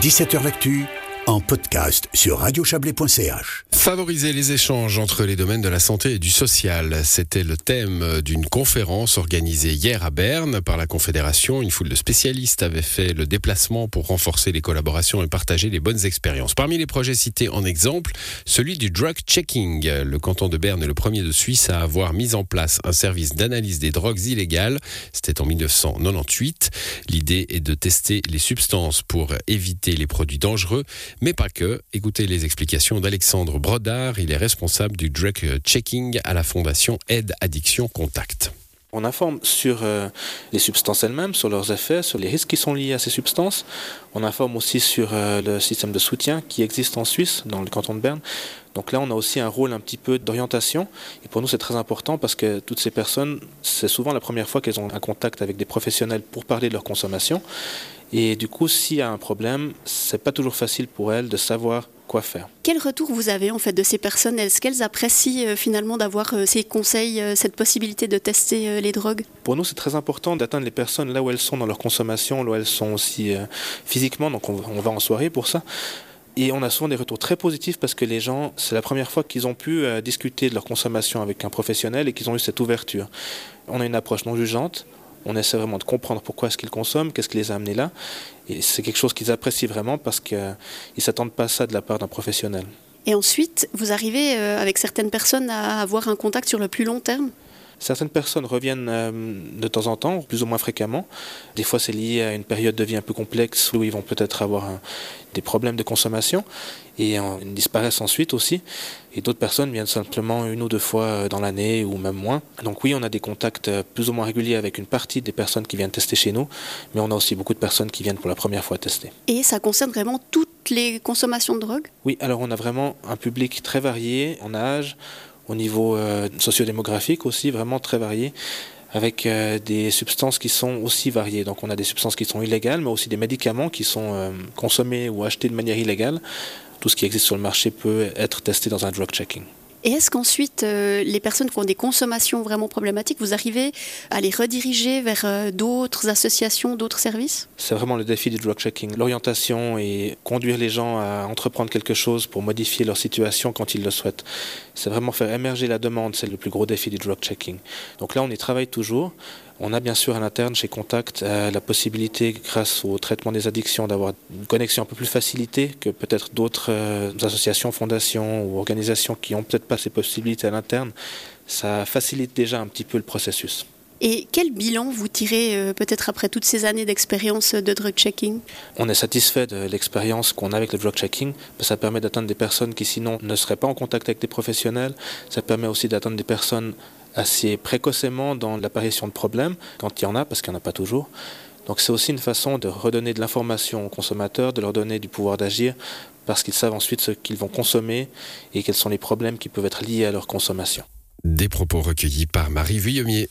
17h l'actu, en podcast sur Radio Chablais.ch. Favoriser les échanges entre les domaines de la santé et du social, c'était le thème d'une conférence organisée hier à Berne par la Confédération. Une foule de spécialistes avait fait le déplacement pour renforcer les collaborations et partager les bonnes expériences. Parmi les projets cités en exemple, celui du drug checking. Le canton de Berne est le premier de Suisse à avoir mis en place un service d'analyse des drogues illégales. C'était en 1998. L'idée est de tester les substances pour éviter les produits dangereux, mais pas que. Écoutez les explications d'Alexandre Brodard, il est responsable du drug checking à la fondation Aide Addiction Contact. On informe sur les substances elles-mêmes, sur leurs effets, sur les risques qui sont liés à ces substances. On informe aussi sur le système de soutien qui existe en Suisse, dans le canton de Berne. Donc là, on a aussi un rôle un petit peu d'orientation. Et pour nous, c'est très important parce que toutes ces personnes, c'est souvent la première fois qu'elles ont un contact avec des professionnels pour parler de leur consommation. Et du coup, s'il y a un problème, c'est pas toujours facile pour elles de savoir quoi faire. Quel retour vous avez en fait de ces personnes ? Est-ce qu'elles apprécient finalement d'avoir ces conseils, cette possibilité de tester les drogues ? Pour nous, c'est très important d'atteindre les personnes là où elles sont dans leur consommation, là où elles sont aussi physiquement. Donc on va en soirée pour ça. Et on a souvent des retours très positifs parce que les gens, c'est la première fois qu'ils ont pu discuter de leur consommation avec un professionnel et qu'ils ont eu cette ouverture. On a une approche non jugeante, on essaie vraiment de comprendre pourquoi est-ce qu'ils consomment, qu'est-ce qui les a amenés là. Et c'est quelque chose qu'ils apprécient vraiment parce qu'ils ne s'attendent pas à ça de la part d'un professionnel. Et ensuite, vous arrivez avec certaines personnes à avoir un contact sur le plus long terme ? Certaines personnes reviennent de temps en temps, plus ou moins fréquemment. Des fois, c'est lié à une période de vie un peu complexe où ils vont peut-être avoir des problèmes de consommation et disparaissent ensuite aussi. Et d'autres personnes viennent simplement une ou deux fois dans l'année ou même moins. Donc oui, on a des contacts plus ou moins réguliers avec une partie des personnes qui viennent tester chez nous, mais on a aussi beaucoup de personnes qui viennent pour la première fois tester. Et ça concerne vraiment toutes les consommations de drogue ? Oui, alors on a vraiment un public très varié en âge, au niveau socio-démographique aussi, vraiment très varié, avec des substances qui sont aussi variées. Donc on a des substances qui sont illégales, mais aussi des médicaments qui sont consommés ou achetés de manière illégale. Tout ce qui existe sur le marché peut être testé dans un drug checking. Et est-ce qu'ensuite, les personnes qui ont des consommations vraiment problématiques, vous arrivez à les rediriger vers d'autres associations, d'autres services ? C'est vraiment le défi du drug checking. L'orientation et conduire les gens à entreprendre quelque chose pour modifier leur situation quand ils le souhaitent. C'est vraiment faire émerger la demande, c'est le plus gros défi du drug checking. Donc là, on y travaille toujours. On a bien sûr à l'interne, chez Contact, la possibilité, grâce au traitement des addictions, d'avoir une connexion un peu plus facilitée que peut-être d'autres associations, fondations ou organisations qui n'ont peut-être pas ces possibilités à l'interne. Ça facilite déjà un petit peu le processus. Et quel bilan vous tirez peut-être après toutes ces années d'expérience de drug checking ? On est satisfait de l'expérience qu'on a avec le drug checking. Ça permet d'atteindre des personnes qui sinon ne seraient pas en contact avec des professionnels. Ça permet aussi d'atteindre des personnes assez précocement dans l'apparition de problèmes, quand il y en a, parce qu'il n'y en a pas toujours. Donc c'est aussi une façon de redonner de l'information aux consommateurs, de leur donner du pouvoir d'agir, parce qu'ils savent ensuite ce qu'ils vont consommer et quels sont les problèmes qui peuvent être liés à leur consommation. Des propos recueillis par Marie Vuillermier.